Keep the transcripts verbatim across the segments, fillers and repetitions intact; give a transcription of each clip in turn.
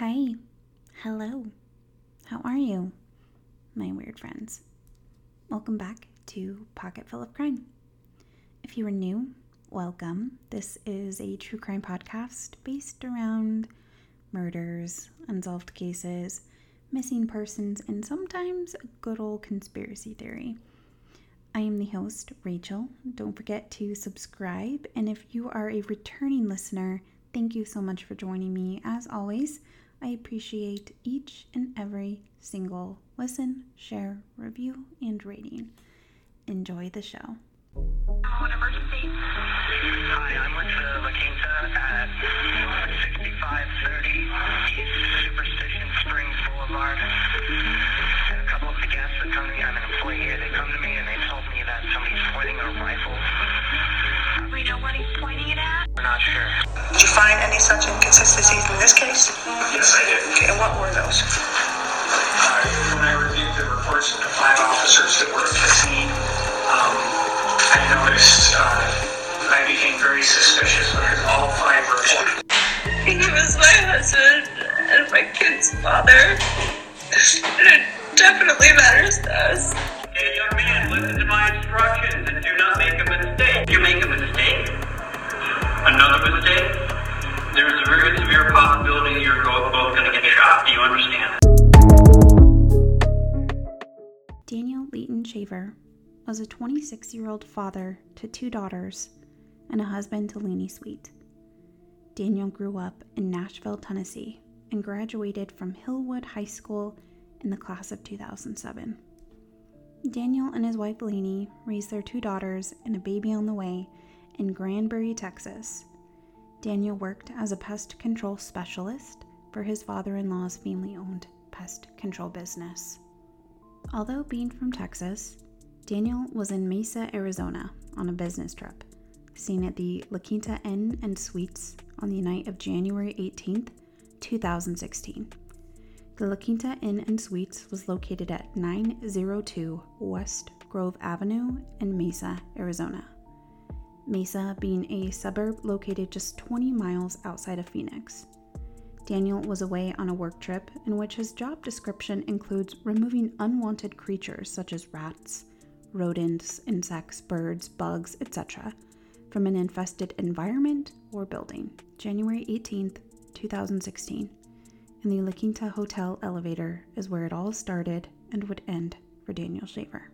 Hi. Hello. How are you, my weird friends? Welcome back to Pocket Full of Crime. If you are new, welcome. This is a true crime podcast based around murders, unsolved cases, missing persons, and sometimes a good old conspiracy theory. I am the host, Rachel. Don't forget to subscribe, and if you are a returning listener, thank you so much for joining me. As always, I appreciate each and every single listen, share, review, and rating. Enjoy the show. An emergency. Hi, I'm with the La Quinta at sixty-five thirty East Superstition Springs Boulevard. And a couple of the guests that come to me, I'm an employee here, they come to me and they told me that somebody's pointing a rifle. We know what he's pointing it at? We're not sure. Did you find any such inconsistencies in this case? Yes, I did. Okay, and what were those? Uh, when I reviewed the reports of the five officers that were at the scene, um, I noticed, uh, I became very suspicious because all five were shot. He was my husband and my kid's father. And it definitely matters to us. Hey, young man, listen to my instructions and do not make a mistake. If you make a mistake, another mistake, there's a very severe possibility you're both going to get shot. Do you understand? Daniel Leighton Shaver was a twenty-six-year-old father to two daughters and a husband to Laney Sweet. Daniel grew up in Nashville, Tennessee, and graduated from Hillwood High School in the class of two thousand seven. Daniel and his wife Laney raised their two daughters and a baby on the way in Granbury, Texas. Daniel worked as a pest control specialist for his father-in-law's family-owned pest control business. Although being from Texas, Daniel was in Mesa, Arizona on a business trip, seen at the La Quinta Inn and Suites on the night of January eighteenth, twenty sixteen. The La Quinta Inn and Suites was located at nine oh two West Grove Avenue in Mesa, Arizona. Mesa being a suburb located just twenty miles outside of Phoenix. Daniel was away on a work trip in which his job description includes removing unwanted creatures such as rats, rodents, insects, birds, bugs, et cetera from an infested environment or building. January eighteenth, twenty sixteen, in the La Quinta Hotel elevator is where it all started and would end for Daniel Shaver.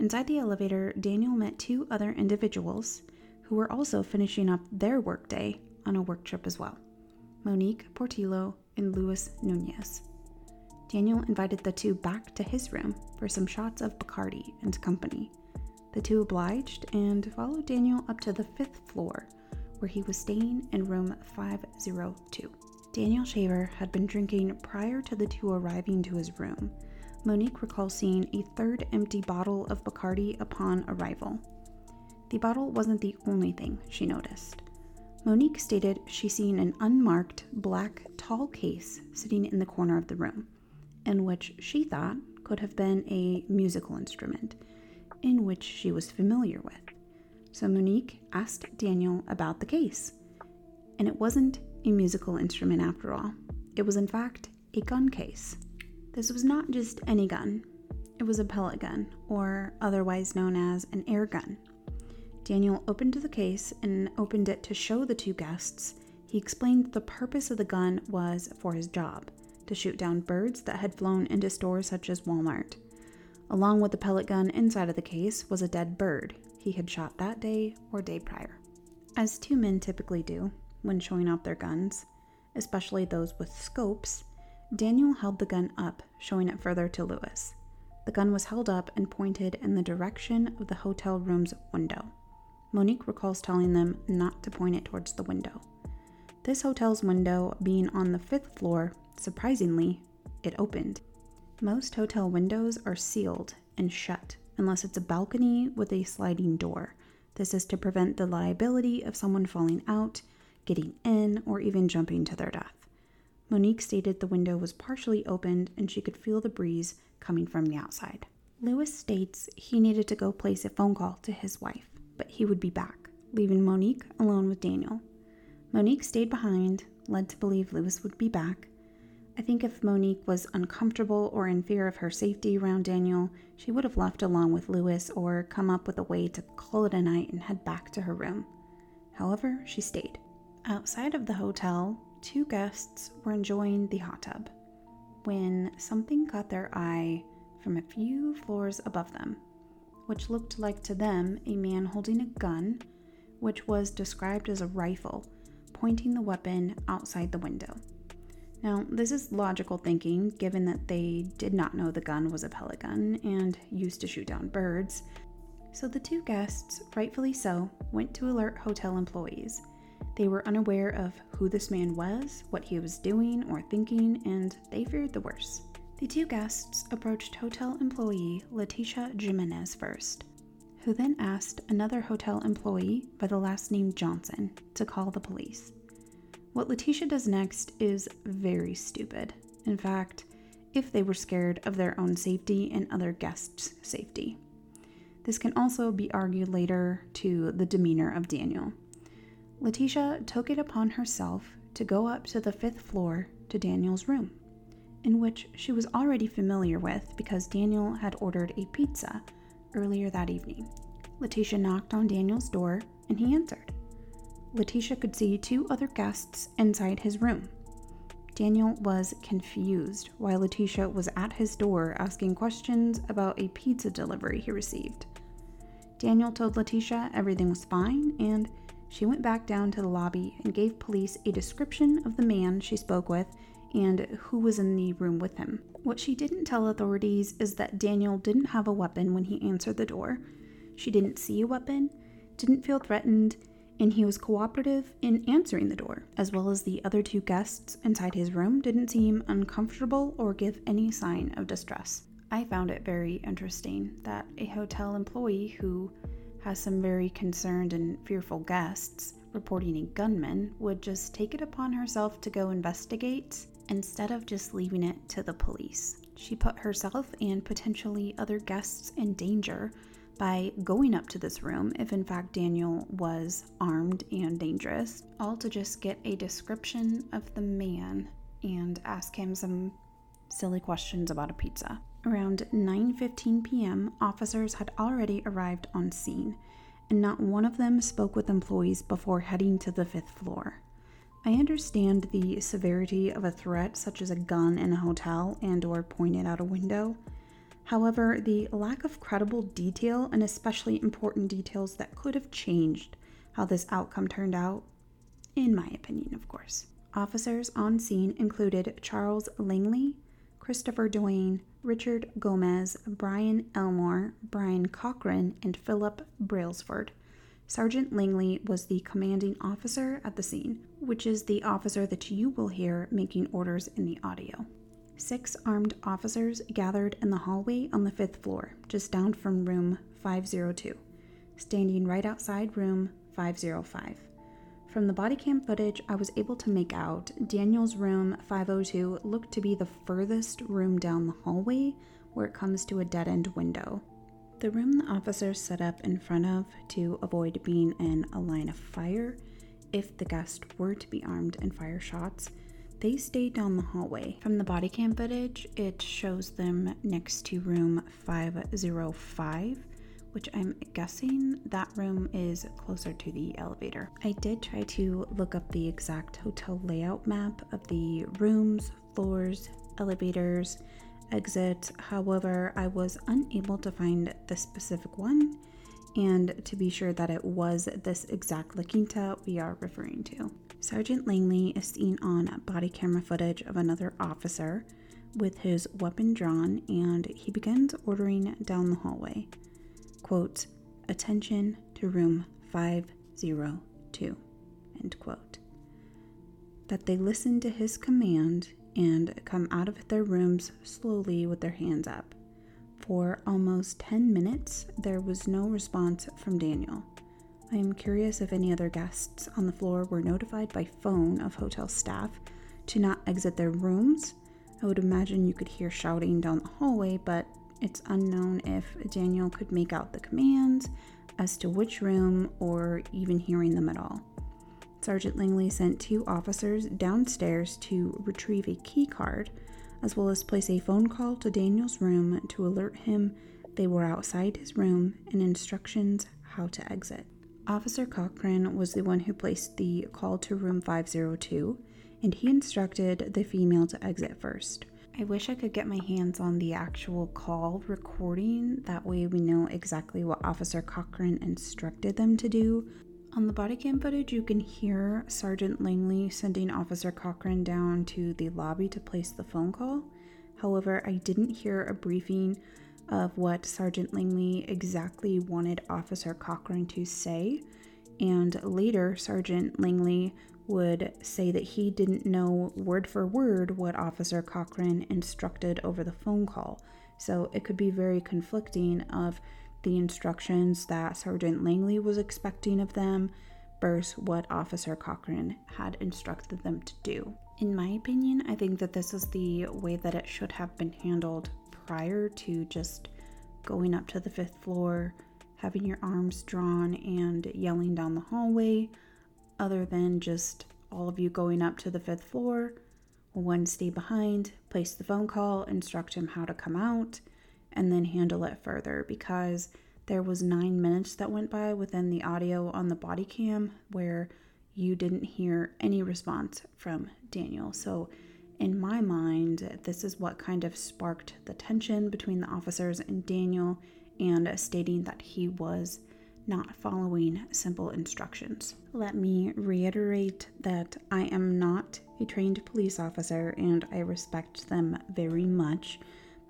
Inside the elevator, Daniel met two other individuals who were also finishing up their workday on a work trip as well, Monique Portillo and Luis Nunez. Daniel invited the two back to his room for some shots of Bacardi and company. The two obliged and followed Daniel up to the fifth floor, where he was staying in room five oh two. Daniel Shaver had been drinking prior to the two arriving to his room. Monique recalls seeing a third empty bottle of Bacardi upon arrival. The bottle wasn't the only thing she noticed. Monique stated she seen an unmarked black tall case sitting in the corner of the room, in which she thought could have been a musical instrument, in which she was familiar with. So Monique asked Daniel about the case, and it wasn't a musical instrument after all. It was in fact a gun case. This was not just any gun, it was a pellet gun, or otherwise known as an air gun. Daniel opened the case and opened it to show the two guests. He explained the purpose of the gun was for his job, to shoot down birds that had flown into stores such as Walmart. Along with the pellet gun inside of the case was a dead bird he had shot that day or day prior. As two men typically do when showing off their guns, especially those with scopes, Daniel held the gun up, showing it further to Lewis. The gun was held up and pointed in the direction of the hotel room's window. Monique recalls telling them not to point it towards the window. This hotel's window being on the fifth floor, surprisingly, it opened. Most hotel windows are sealed and shut unless it's a balcony with a sliding door. This is to prevent the liability of someone falling out, getting in, or even jumping to their death. Monique stated the window was partially opened and she could feel the breeze coming from the outside. Lewis states he needed to go place a phone call to his wife, but he would be back, leaving Monique alone with Daniel. Monique stayed behind, led to believe Luis would be back. I think if Monique was uncomfortable or in fear of her safety around Daniel, she would have left along with Luis or come up with a way to call it a night and head back to her room. However, she stayed. Outside of the hotel, two guests were enjoying the hot tub when something caught their eye from a few floors above them, which looked like to them a man holding a gun, which was described as a rifle, pointing the weapon outside the window. Now, this is logical thinking, given that they did not know the gun was a pellet gun and used to shoot down birds. So the two guests, rightfully so, went to alert hotel employees. They were unaware of who this man was, what he was doing or thinking, and they feared the worst. The two guests approached hotel employee Leticia Jimenez first, who then asked another hotel employee by the last name Johnson to call the police. What Leticia does next is very stupid. In fact, if they were scared of their own safety and other guests' safety. This can also be argued later to the demeanor of Daniel. Leticia took it upon herself to go up to the fifth floor to Daniel's room, in which she was already familiar with because Daniel had ordered a pizza earlier that evening. Leticia knocked on Daniel's door and he answered. Leticia could see two other guests inside his room. Daniel was confused while Leticia was at his door asking questions about a pizza delivery he received. Daniel told Leticia everything was fine, and she went back down to the lobby and gave police a description of the man she spoke with and who was in the room with him. What she didn't tell authorities is that Daniel didn't have a weapon when he answered the door. She didn't see a weapon, didn't feel threatened, and he was cooperative in answering the door, as well as the other two guests inside his room didn't seem uncomfortable or give any sign of distress. I found it very interesting that a hotel employee who has some very concerned and fearful guests reporting a gunman would just take it upon herself to go investigate instead of just leaving it to the police. She put herself and potentially other guests in danger by going up to this room if in fact Daniel was armed and dangerous, all to just get a description of the man and ask him some silly questions about a pizza. Around nine fifteen p.m., officers had already arrived on scene, and not one of them spoke with employees before heading to the fifth floor. I understand the severity of a threat such as a gun in a hotel and or pointed out a window. However, the lack of credible detail, and especially important details that could have changed how this outcome turned out, in my opinion, of course. Officers on scene included Charles Langley, Christopher Duane, Richard Gomez, Brian Elmore, Brian Cochran, and Philip Brailsford. Sergeant Langley was the commanding officer at the scene, which is the officer that you will hear making orders in the audio. Six armed officers gathered in the hallway on the fifth floor, just down from room five oh two, standing right outside room five oh five. From the body cam footage, I was able to make out Daniel's room five oh two looked to be the furthest room down the hallway where it comes to a dead-end window. The room the officers set up in front of to avoid being in a line of fire if the guest were to be armed and fire shots, they stayed down the hallway. From the body cam footage, it shows them next to room five oh five, which I'm guessing that room is closer to the elevator. I did try to look up the exact hotel layout map of the rooms, floors, elevators, exits. However, I was unable to find the specific one and to be sure that it was this exact La Quinta we are referring to. Sergeant Langley is seen on body camera footage of another officer with his weapon drawn, and he begins ordering down the hallway. Quote, "Attention to room five oh two, end quote. That they listen to his command and come out of their rooms slowly with their hands up. For almost ten minutes, there was no response from Daniel. I am curious if any other guests on the floor were notified by phone of hotel staff to not exit their rooms. I would imagine you could hear shouting down the hallway, but it's unknown if Daniel could make out the commands as to which room or even hearing them at all. Sergeant Langley sent two officers downstairs to retrieve a key card, as well as place a phone call to Daniel's room to alert him they were outside his room and instructions how to exit. Officer Cochran was the one who placed the call to room five oh two, and he instructed the female to exit first. I wish I could get my hands on the actual call recording, that way we know exactly what Officer Cochran instructed them to do. On the body cam footage, you can hear Sergeant Langley sending Officer Cochran down to the lobby to place the phone call. However, I didn't hear a briefing of what Sergeant Langley exactly wanted Officer Cochran to say, and later Sergeant Langley would say that he didn't know word for word what Officer Cochran instructed over the phone call, so it could be very conflicting of the instructions that Sergeant Langley was expecting of them versus what Officer Cochran had instructed them to do. In my opinion, I think that this is the way that it should have been handled prior to just going up to the fifth floor, having your arms drawn and yelling down the hallway, other than just all of you going up to the fifth floor, one stay behind, place the phone call, instruct him how to come out, and then handle it further, because there was nine minutes that went by within the audio on the body cam where you didn't hear any response from Daniel. So in my mind, this is what kind of sparked the tension between the officers and Daniel, and stating that he was not following simple instructions. Let me reiterate that I am not a trained police officer and I respect them very much,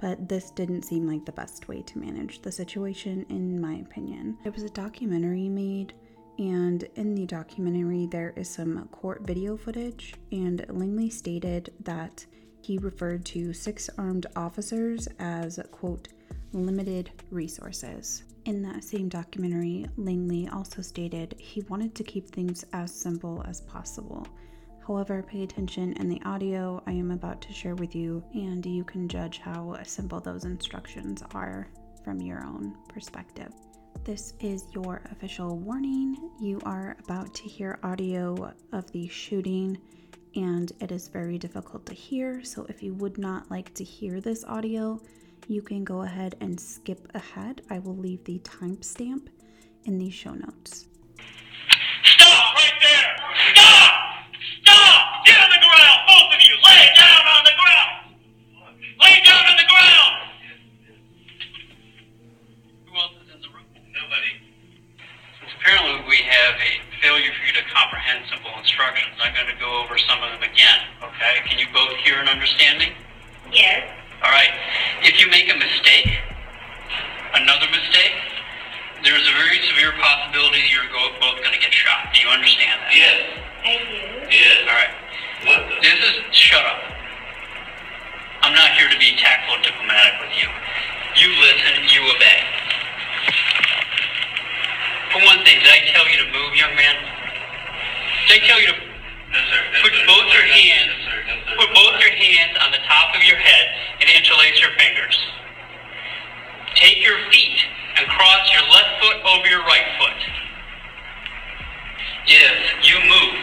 but this didn't seem like the best way to manage the situation, in my opinion. There was a documentary made, and in the documentary there is some court video footage, and Langley stated that he referred to six armed officers as, quote, limited resources. In that same documentary, Langley also stated he wanted to keep things as simple as possible. However, pay attention in the audio I am about to share with you, and you can judge how simple those instructions are from your own perspective. This is your official warning. You are about to hear audio of the shooting, and it is very difficult to hear, so if you would not like to hear this audio, you can go ahead and skip ahead. I will leave the timestamp in the show notes. Stop right there! Stop! Stop! Get on the ground, both of you! Lay down on the ground! Lay down on the ground! Who else is in the room? Nobody. Since apparently we have a failure for you to comprehend simple instructions, I'm going to go over some of them again, okay? Can you both hear and understanding? Yes. All right. If you make a mistake, another mistake, there's a very severe possibility you're both going to get shot. Do you understand that? Yes. I do. Yeah. All right. What the? This is, shut up. I'm not here to be tactful and diplomatic with you. You listen, you obey. For one thing, did I tell you to move, young man? Did I tell you to yes, sir. Yes, put sir. both yes, your sir. hands, yes, sir. Yes, sir. put both your hands on the top of your head and interlace your fingers. Take your feet and cross your left foot over your right foot. If you move,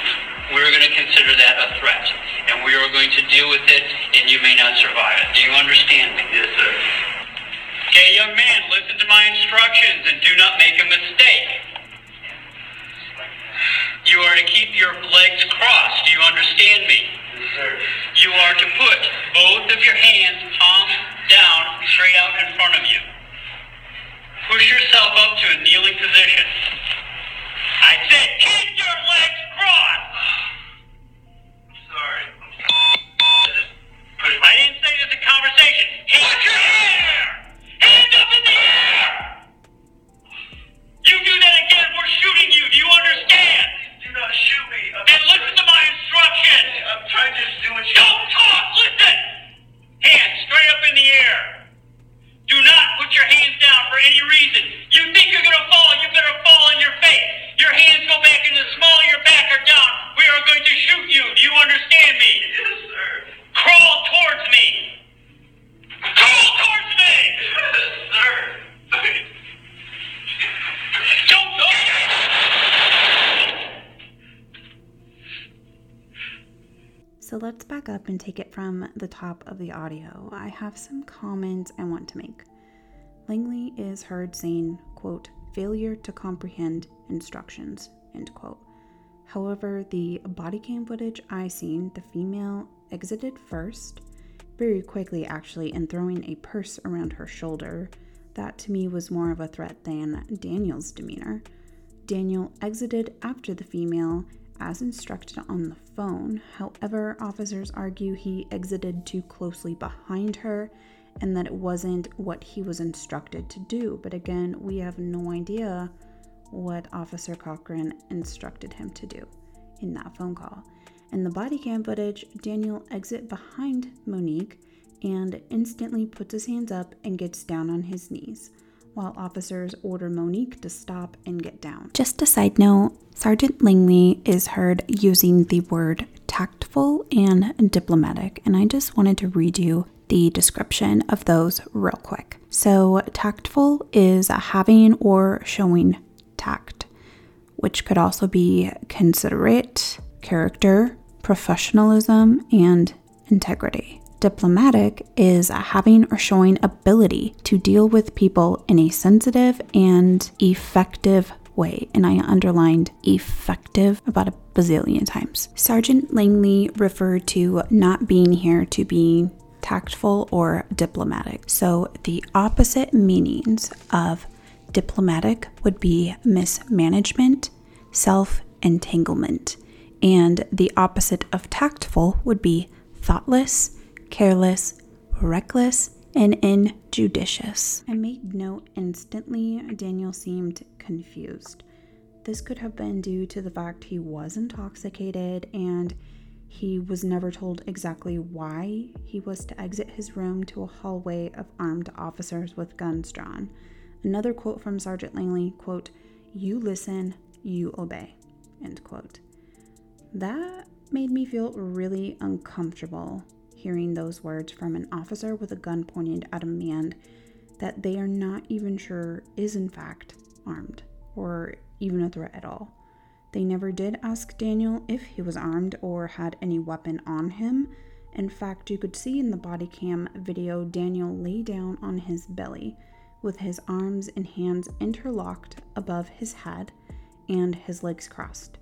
we're going to consider that a threat, and we are going to deal with it, and you may not survive it. Do you understand me? Yes, sir. Okay, young man, listen to my instructions and do not make a mistake. You are to keep your legs crossed. Do you understand me? Yes, sir. You are to put both of your hands, palms down, straight out in front of you. Push yourself up to a kneeling position. I said, keep your legs crossed! I'm sorry. I didn't say this in conversation. Hands your hair! Hands up in the air! You do that again, we're shooting you. Do you understand? Do not shoot me. I'm then listen to my instructions. I'm trying to do what you... Don't talk! Listen! Hands straight up in the air. Do not put your hands down for any reason. You think you're going to fall, you better fall on your face. Your hands go back into the small of your back or down. back up and take it from the top of the audio. I have some comments I want to make. Langley is heard saying, quote, failure to comprehend instructions, end quote. However, the body cam footage I seen, the female exited first, very quickly actually, and throwing a purse around her shoulder. That to me was more of a threat than Daniel's demeanor. Daniel exited after the female as instructed on the phone. However, officers argue he exited too closely behind her and that it wasn't what he was instructed to do. But again, we have no idea what Officer Cochran instructed him to do in that phone call. In the body cam footage, Daniel exits behind Monique and instantly puts his hands up and gets down on his knees, while officers order Monique to stop and get down. Just a side note, Sergeant Langley is heard using the word tactful and diplomatic, and I just wanted to read you the description of those real quick. So tactful is having or showing tact, which could also be considerate, character, professionalism, and integrity. Diplomatic is having or showing ability to deal with people in a sensitive and effective way, and I underlined effective about a bazillion times. Sergeant Langley referred to not being here to being tactful or diplomatic. So the opposite meanings of diplomatic would be mismanagement, self-entanglement, and the opposite of tactful would be thoughtless, careless, reckless, and injudicious. I made note instantly Daniel seemed confused. This could have been due to the fact he was intoxicated and he was never told exactly why he was to exit his room to a hallway of armed officers with guns drawn. Another quote from Sergeant Langley, quote, you listen, you obey, end quote. That made me feel really uncomfortable hearing those words from an officer with a gun pointed at a man that they are not even sure is in fact armed or even a threat at all. They never did ask Daniel if he was armed or had any weapon on him. In fact, you could see in the body cam video Daniel lay down on his belly with his arms and hands interlocked above his head and his legs crossed.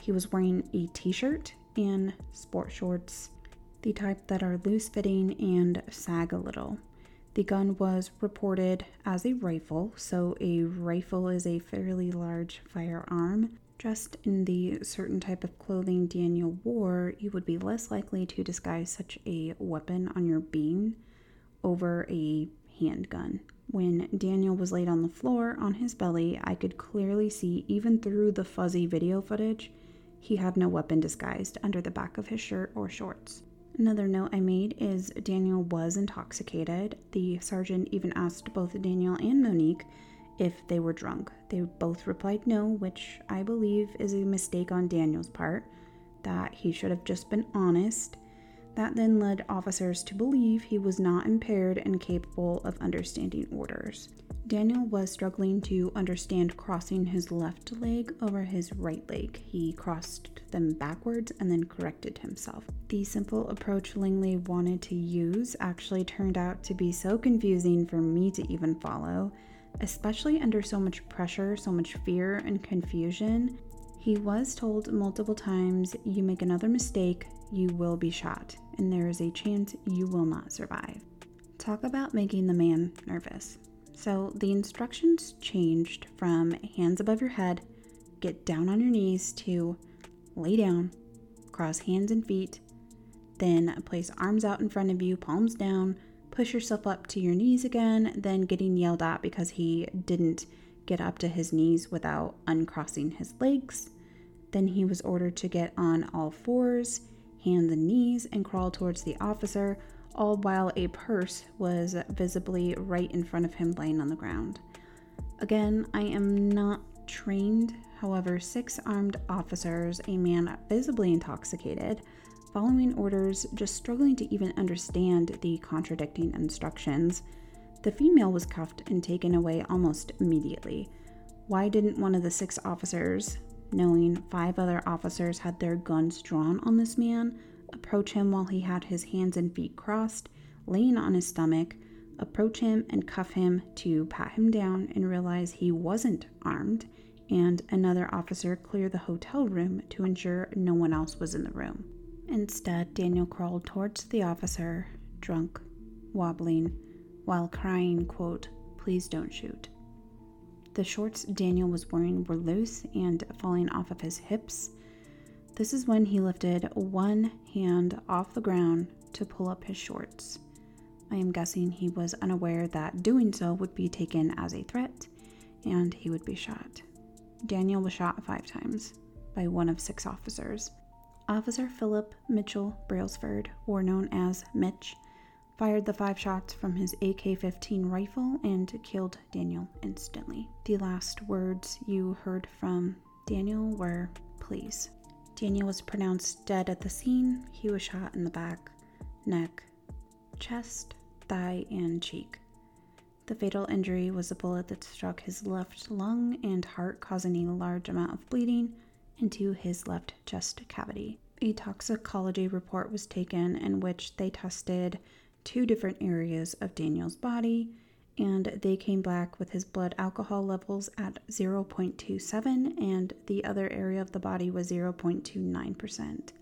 He was wearing a t-shirt and sport shorts, the type that are loose-fitting and sag a little. The gun was reported as a rifle, so a rifle is a fairly large firearm. Dressed in the certain type of clothing Daniel wore, you would be less likely to disguise such a weapon on your being over a handgun. When Daniel was laid on the floor on his belly, I could clearly see, even through the fuzzy video footage, he had no weapon disguised under the back of his shirt or shorts. Another note I made is Daniel was intoxicated. The sergeant even asked both Daniel and Monique if they were drunk. They both replied no, which I believe is a mistake on Daniel's part, that he should have just been honest. That then led officers to believe he was not impaired and capable of understanding orders. Daniel was struggling to understand crossing his left leg over his right leg. He crossed them backwards and then corrected himself. The simple approach Langley wanted to use actually turned out to be so confusing for me to even follow, especially under so much pressure, so much fear and confusion. He was told multiple times, you make another mistake, you will be shot, and there is a chance you will not survive. Talk about making the man nervous. So the instructions changed from hands above your head, get down on your knees, to lay down, cross hands and feet, then place arms out in front of you, palms down, push yourself up to your knees again, then getting yelled at because he didn't get up to his knees without uncrossing his legs. Then he was ordered to get on all fours, hands and knees, and crawl towards the officer, all while a purse was visibly right in front of him lying on the ground. Again, I am not trained, however, six armed officers, a man visibly intoxicated, following orders, just struggling to even understand the contradicting instructions. The female was cuffed and taken away almost immediately. Why didn't one of the six officers, knowing five other officers had their guns drawn on this man, approach him while he had his hands and feet crossed, laying on his stomach, approach him and cuff him to pat him down and realize he wasn't armed, and another officer clear the hotel room to ensure no one else was in the room. Instead, Daniel crawled towards the officer, drunk, wobbling, while crying, quote, "Please don't shoot." The shorts Daniel was wearing were loose and falling off of his hips. This is when he lifted one hand off the ground to pull up his shorts. I am guessing he was unaware that doing so would be taken as a threat and he would be shot. Daniel was shot five times by one of six officers. Officer Philip Mitchell Brailsford, or known as Mitch, fired the five shots from his A K fifteen rifle and killed Daniel instantly. The last words you heard from Daniel were, "Please." Daniel was pronounced dead at the scene. He was shot in the back, neck, chest, thigh, and cheek. The fatal injury was a bullet that struck his left lung and heart, causing a large amount of bleeding into his left chest cavity. A toxicology report was taken in which they tested two different areas of Daniel's body, and they came back with his blood alcohol levels at zero point two seven, and the other area of the body was zero point two nine percent.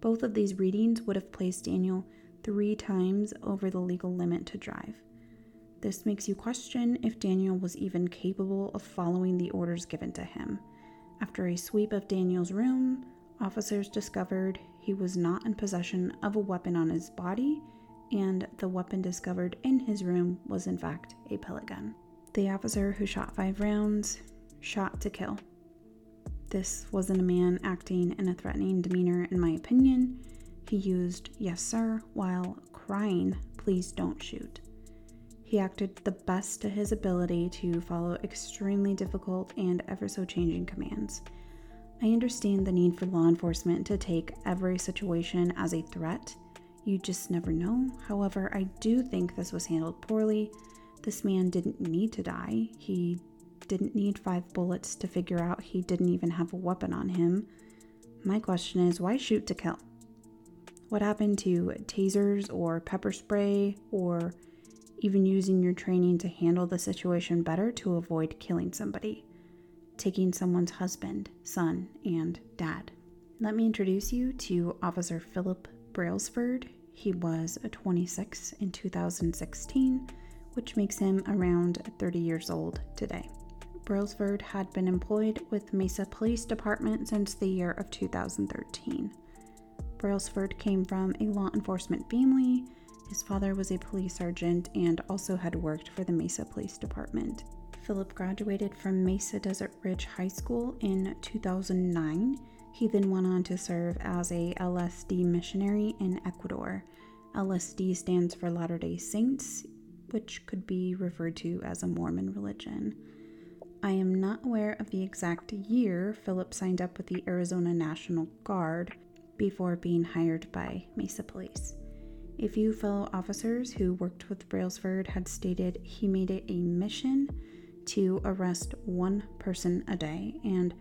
Both of these readings would have placed Daniel three times over the legal limit to drive. This makes you question if Daniel was even capable of following the orders given to him. After a sweep of Daniel's room, officers discovered he was not in possession of a weapon on his body, and the weapon discovered in his room was in fact a pellet gun. The officer who shot five rounds shot to kill. This wasn't a man acting in a threatening demeanor, in my opinion. He used "yes sir" while crying, "Please don't shoot." He acted the best to his ability to follow extremely difficult and ever so changing commands. I understand the need for law enforcement to take every situation as a threat. You just never know. However, I do think this was handled poorly. This man didn't need to die. He didn't need five bullets to figure out he didn't even have a weapon on him. My question is, why shoot to kill? What happened to tasers or pepper spray, or even using your training to handle the situation better to avoid killing somebody? Taking someone's husband, son, and dad. Let me introduce you to Officer Philip Brailsford. He was twenty-six in two thousand sixteen, which makes him around thirty years old today. Brailsford had been employed with Mesa Police Department since the year of two thousand thirteen. Brailsford came from a law enforcement family. His father was a police sergeant and also had worked for the Mesa Police Department. Philip graduated from Mesa Desert Ridge High School in two thousand nine. He then went on to serve as a L S D missionary in Ecuador. L S D stands for Latter-day Saints, which could be referred to as a Mormon religion. I am not aware of the exact year Philip signed up with the Arizona National Guard before being hired by Mesa Police. A few fellow officers who worked with Brailsford had stated he made it a mission to arrest one person a day and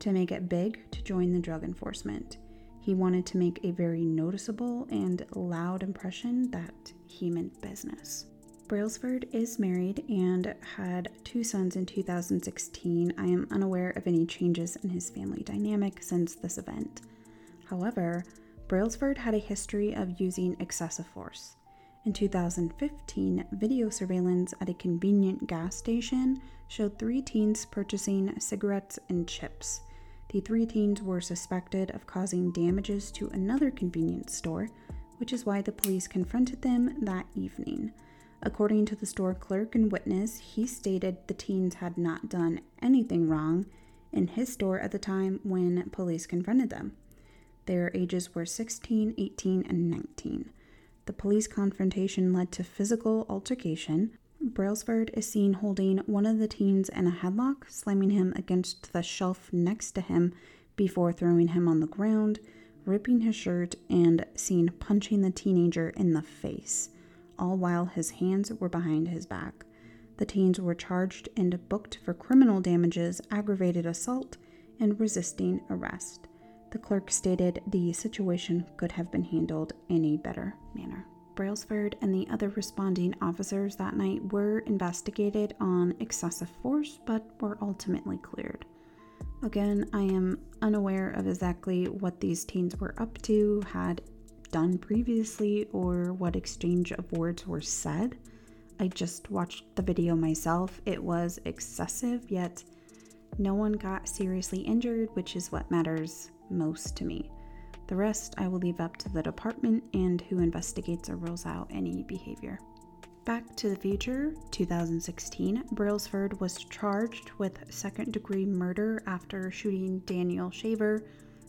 to make it big to join the drug enforcement. He wanted to make a very noticeable and loud impression that he meant business. Brailsford is married and had two sons in two thousand sixteen. I am unaware of any changes in his family dynamic since this event. However, Brailsford had a history of using excessive force. In two thousand fifteen, video surveillance at a convenient gas station showed three teens purchasing cigarettes and chips. The three teens were suspected of causing damages to another convenience store, which is why the police confronted them that evening. According to the store clerk and witness, he stated the teens had not done anything wrong in his store at the time when police confronted them. Their ages were sixteen, eighteen, and nineteen. The police confrontation led to physical altercation. Brailsford is seen holding one of the teens in a headlock, slamming him against the shelf next to him before throwing him on the ground, ripping his shirt, and seen punching the teenager in the face, all while his hands were behind his back. The teens were charged and booked for criminal damages, aggravated assault, and resisting arrest. The clerk stated the situation could have been handled in a better manner. Brailsford and the other responding officers that night were investigated on excessive force, but were ultimately cleared. Again, I am unaware of exactly what these teens were up to, had done previously, or what exchange of words were said. I just watched the video myself. It was excessive, yet no one got seriously injured, which is what matters most to me. The rest I will leave up to the department and who investigates or rules out any behavior. Back to the Future, two thousand sixteen, Brailsford was charged with second-degree murder after shooting Daniel Shaver.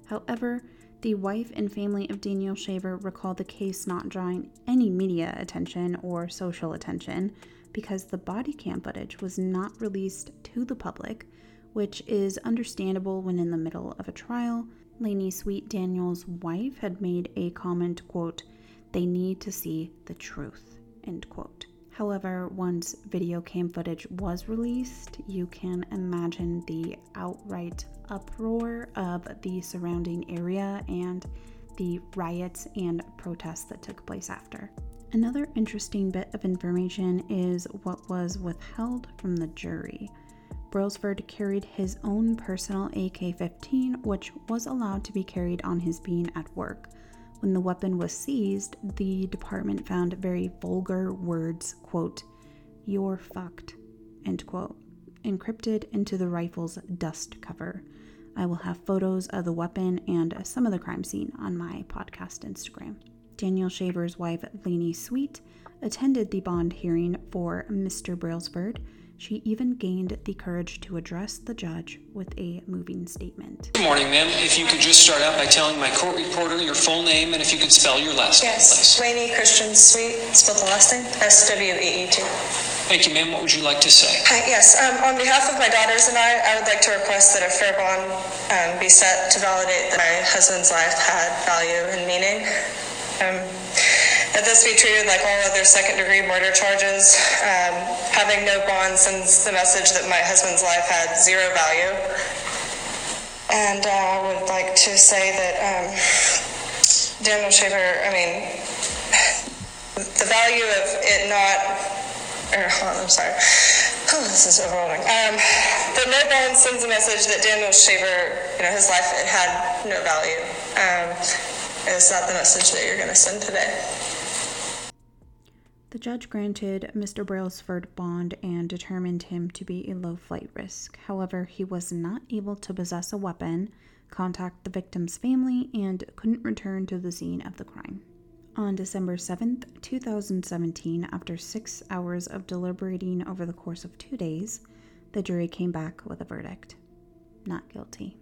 However, the wife and family of Daniel Shaver recalled the case not drawing any media attention or social attention because the body cam footage was not released to the public, which is understandable when in the middle of a trial. Laney Sweet, Daniel's wife, had made a comment, quote, "They need to see the truth," end quote. However, once video cam footage was released, you can imagine the outright uproar of the surrounding area and the riots and protests that took place after. Another interesting bit of information is what was withheld from the jury. Brailsford carried his own personal A K fifteen, which was allowed to be carried on his bean at work. When the weapon was seized, the department found very vulgar words, quote, "You're fucked," end quote, encrypted into the rifle's dust cover. I will have photos of the weapon and some of the crime scene on my podcast Instagram. Daniel Shaver's wife, Laney Sweet, attended the bond hearing for Mister Brailsford. She even gained the courage to address the judge with a moving statement. Good morning, ma'am. If you could just start out by telling my court reporter your full name and if you could spell your last name, yes, please. Wayne Christian Sweet, spell the last name, S W E E T. Thank you, ma'am. What would you like to say? Hi, yes, um, on behalf of my daughters and I, I would like to request that a fair bond um, be set to validate that my husband's life had value and meaning. Um, That this be treated like all other second-degree murder charges, um, having no bond sends the message that my husband's life had zero value. And uh, I would like to say that um, Daniel Shaver, I mean, the value of it not, or hold on, I'm sorry, oh, this is overwhelming. Um, the no bond sends a message that Daniel Shaver, you know, his life, it had no value. Um, is that the message that you're going to send today? The judge granted Mister Brailsford bond and determined him to be a low flight risk. However, he was not able to possess a weapon, contact the victim's family, and couldn't return to the scene of the crime. On December seventh, two thousand seventeen, after six hours of deliberating over the course of two days, the jury came back with a verdict. Not guilty.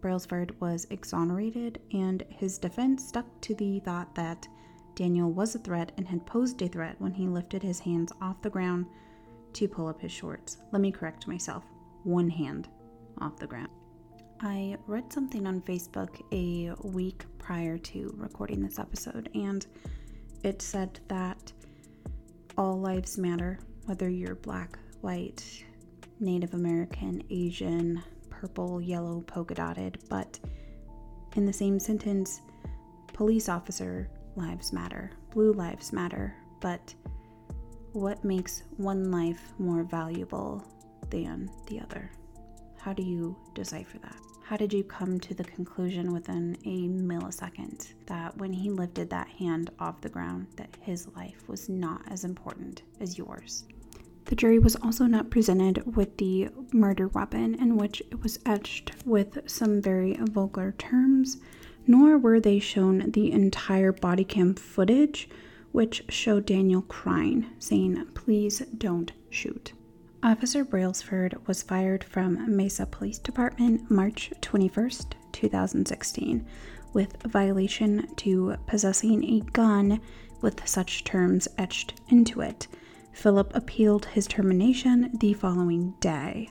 Brailsford was exonerated, and his defense stuck to the thought that Daniel was a threat and had posed a threat when he lifted his hands off the ground to pull up his shorts. Let me correct myself. One hand off the ground. I read something on Facebook a week prior to recording this episode, and it said that all lives matter, whether you're black, white, Native American, Asian, purple, yellow, polka dotted, but in the same sentence, police officer lives matter, blue lives matter, but what makes one life more valuable than the other? How do you decipher that? How did you come to the conclusion within a millisecond that when he lifted that hand off the ground that his life was not as important as yours? The jury was also not presented with the murder weapon, in which it was etched with some very vulgar terms, nor were they shown the entire body cam footage, which showed Daniel crying, saying, "Please don't shoot." Officer Brailsford was fired from Mesa Police Department March twenty-first, two thousand sixteen, with violation to possessing a gun with such terms etched into it. Philip appealed his termination the following day.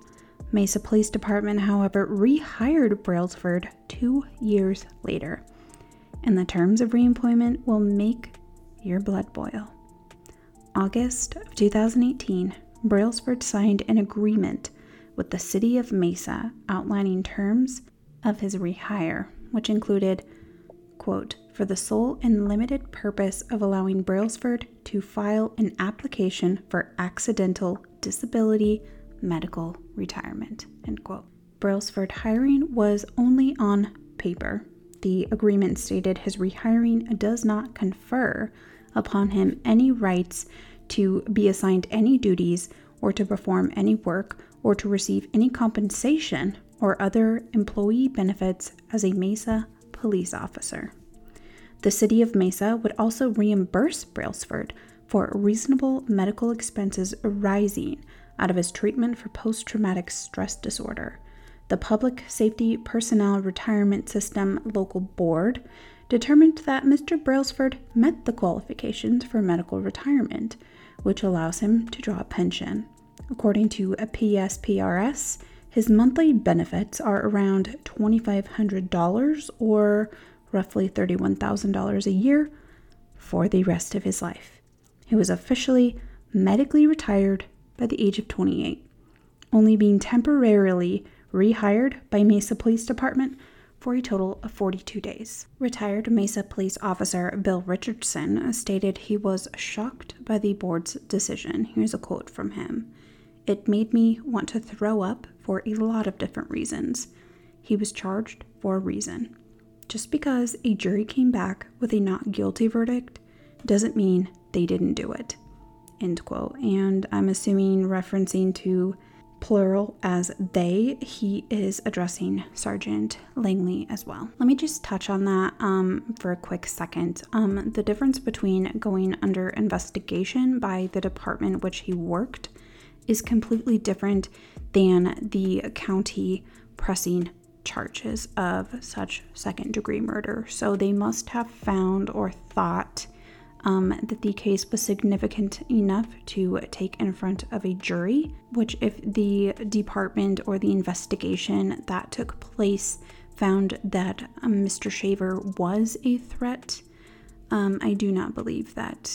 Mesa Police Department, however, rehired Brailsford two years later, and the terms of reemployment will make your blood boil. August of two thousand eighteen, Brailsford signed an agreement with the city of Mesa outlining terms of his rehire, which included, quote, for the sole and limited purpose of allowing Brailsford to file an application for accidental disability medical retirement, end quote. Brailsford hiring was only on paper. The agreement stated his rehiring does not confer upon him any rights to be assigned any duties or to perform any work or to receive any compensation or other employee benefits as a Mesa police officer. The city of Mesa would also reimburse Brailsford for reasonable medical expenses arising out of his treatment for post-traumatic stress disorder. The Public Safety Personnel Retirement System local board determined that Mister Brailsford met the qualifications for medical retirement, which allows him to draw a pension. According to a P S P R S, his monthly benefits are around two thousand five hundred dollars or roughly thirty-one thousand dollars a year for the rest of his life. He was officially medically retired by the age of twenty-eight, only being temporarily rehired by Mesa Police Department for a total of forty-two days. Retired Mesa Police Officer Bill Richardson stated he was shocked by the board's decision. Here's a quote from him. It made me want to throw up for a lot of different reasons. He was charged for a reason. Just because a jury came back with a not guilty verdict doesn't mean they didn't do it, end quote. And I'm assuming referencing to plural as they, he is addressing Sergeant Langley as well. Let me just touch on that um, for a quick second. Um, the difference between going under investigation by the department which he worked is completely different than the county pressing charges of such second degree murder. So they must have found or thought Um, that the case was significant enough to take in front of a jury, which if the department or the investigation that took place found that um, Mister Shaver was a threat, um, I do not believe that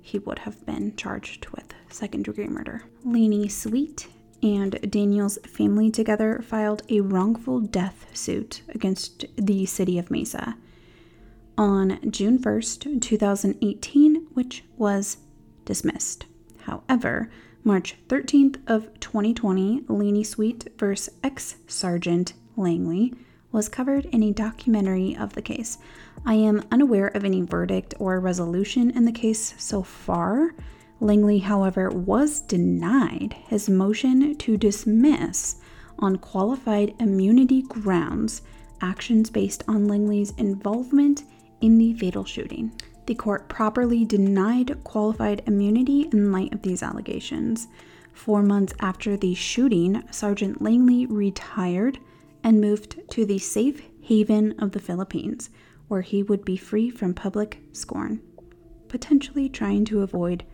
he would have been charged with second degree murder. Laney Sweet and Daniel's family together filed a wrongful death suit against the city of Mesa on June first, twenty eighteen, which was dismissed. However, March thirteenth of twenty twenty, Laney Sweet versus ex-Sergeant Langley was covered in a documentary of the case. I am unaware of any verdict or resolution in the case so far. Langley, however, was denied his motion to dismiss on qualified immunity grounds actions based on Langley's involvement in the fatal shooting. The court properly denied qualified immunity in light of these allegations. Four months after the shooting, Sergeant Langley retired and moved to the safe haven of the Philippines, where he would be free from public scorn, potentially trying to avoid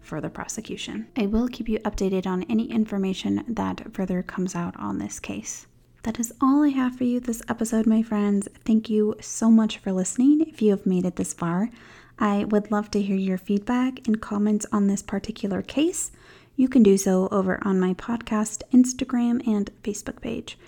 further prosecution. I will keep you updated on any information that further comes out on this case. That is all I have for you this episode, my friends. Thank you so much for listening if you have made it this far. I would love to hear your feedback and comments on this particular case. You can do so over on my podcast, Instagram, and Facebook page.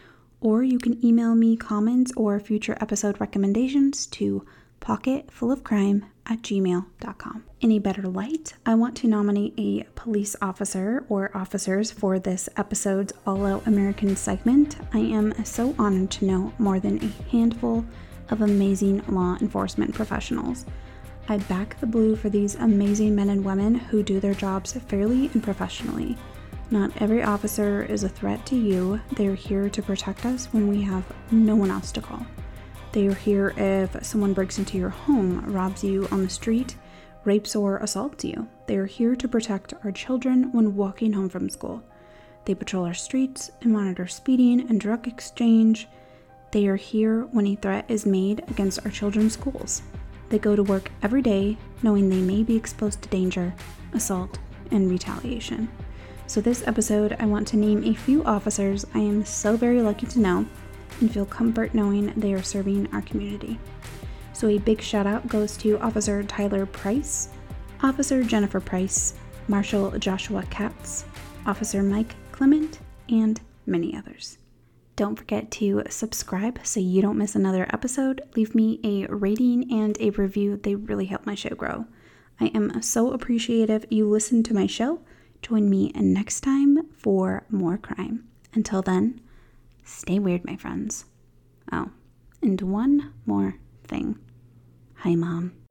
Or you can email me comments or future episode recommendations to pocket full of crime at gmail dot com. In a better light, I want to nominate a police officer or officers for this episode's All-Out American segment. I am so honored to know more than a handful of amazing law enforcement professionals. I back the blue for these amazing men and women who do their jobs fairly and professionally. Not every officer is a threat to you. They're here to protect us when we have no one else to call. They are here if someone breaks into your home, robs you on the street, rapes or assaults you. They are here to protect our children when walking home from school. They patrol our streets and monitor speeding and drug exchange. They are here when a threat is made against our children's schools. They go to work every day knowing they may be exposed to danger, assault, and retaliation. So this episode, I want to name a few officers I am so very lucky to know and feel comfort knowing they are serving our community. So a big shout out goes to Officer Tyler Price, Officer Jennifer Price, Marshal Joshua Katz, Officer Mike Clement, and many others. Don't forget to subscribe so you don't miss another episode. Leave me a rating and a review. They really help my show grow. I am so appreciative you listen to my show. Join me next time for more crime. Until then, stay weird, my friends. Oh, and one more thing. Hi, Mom.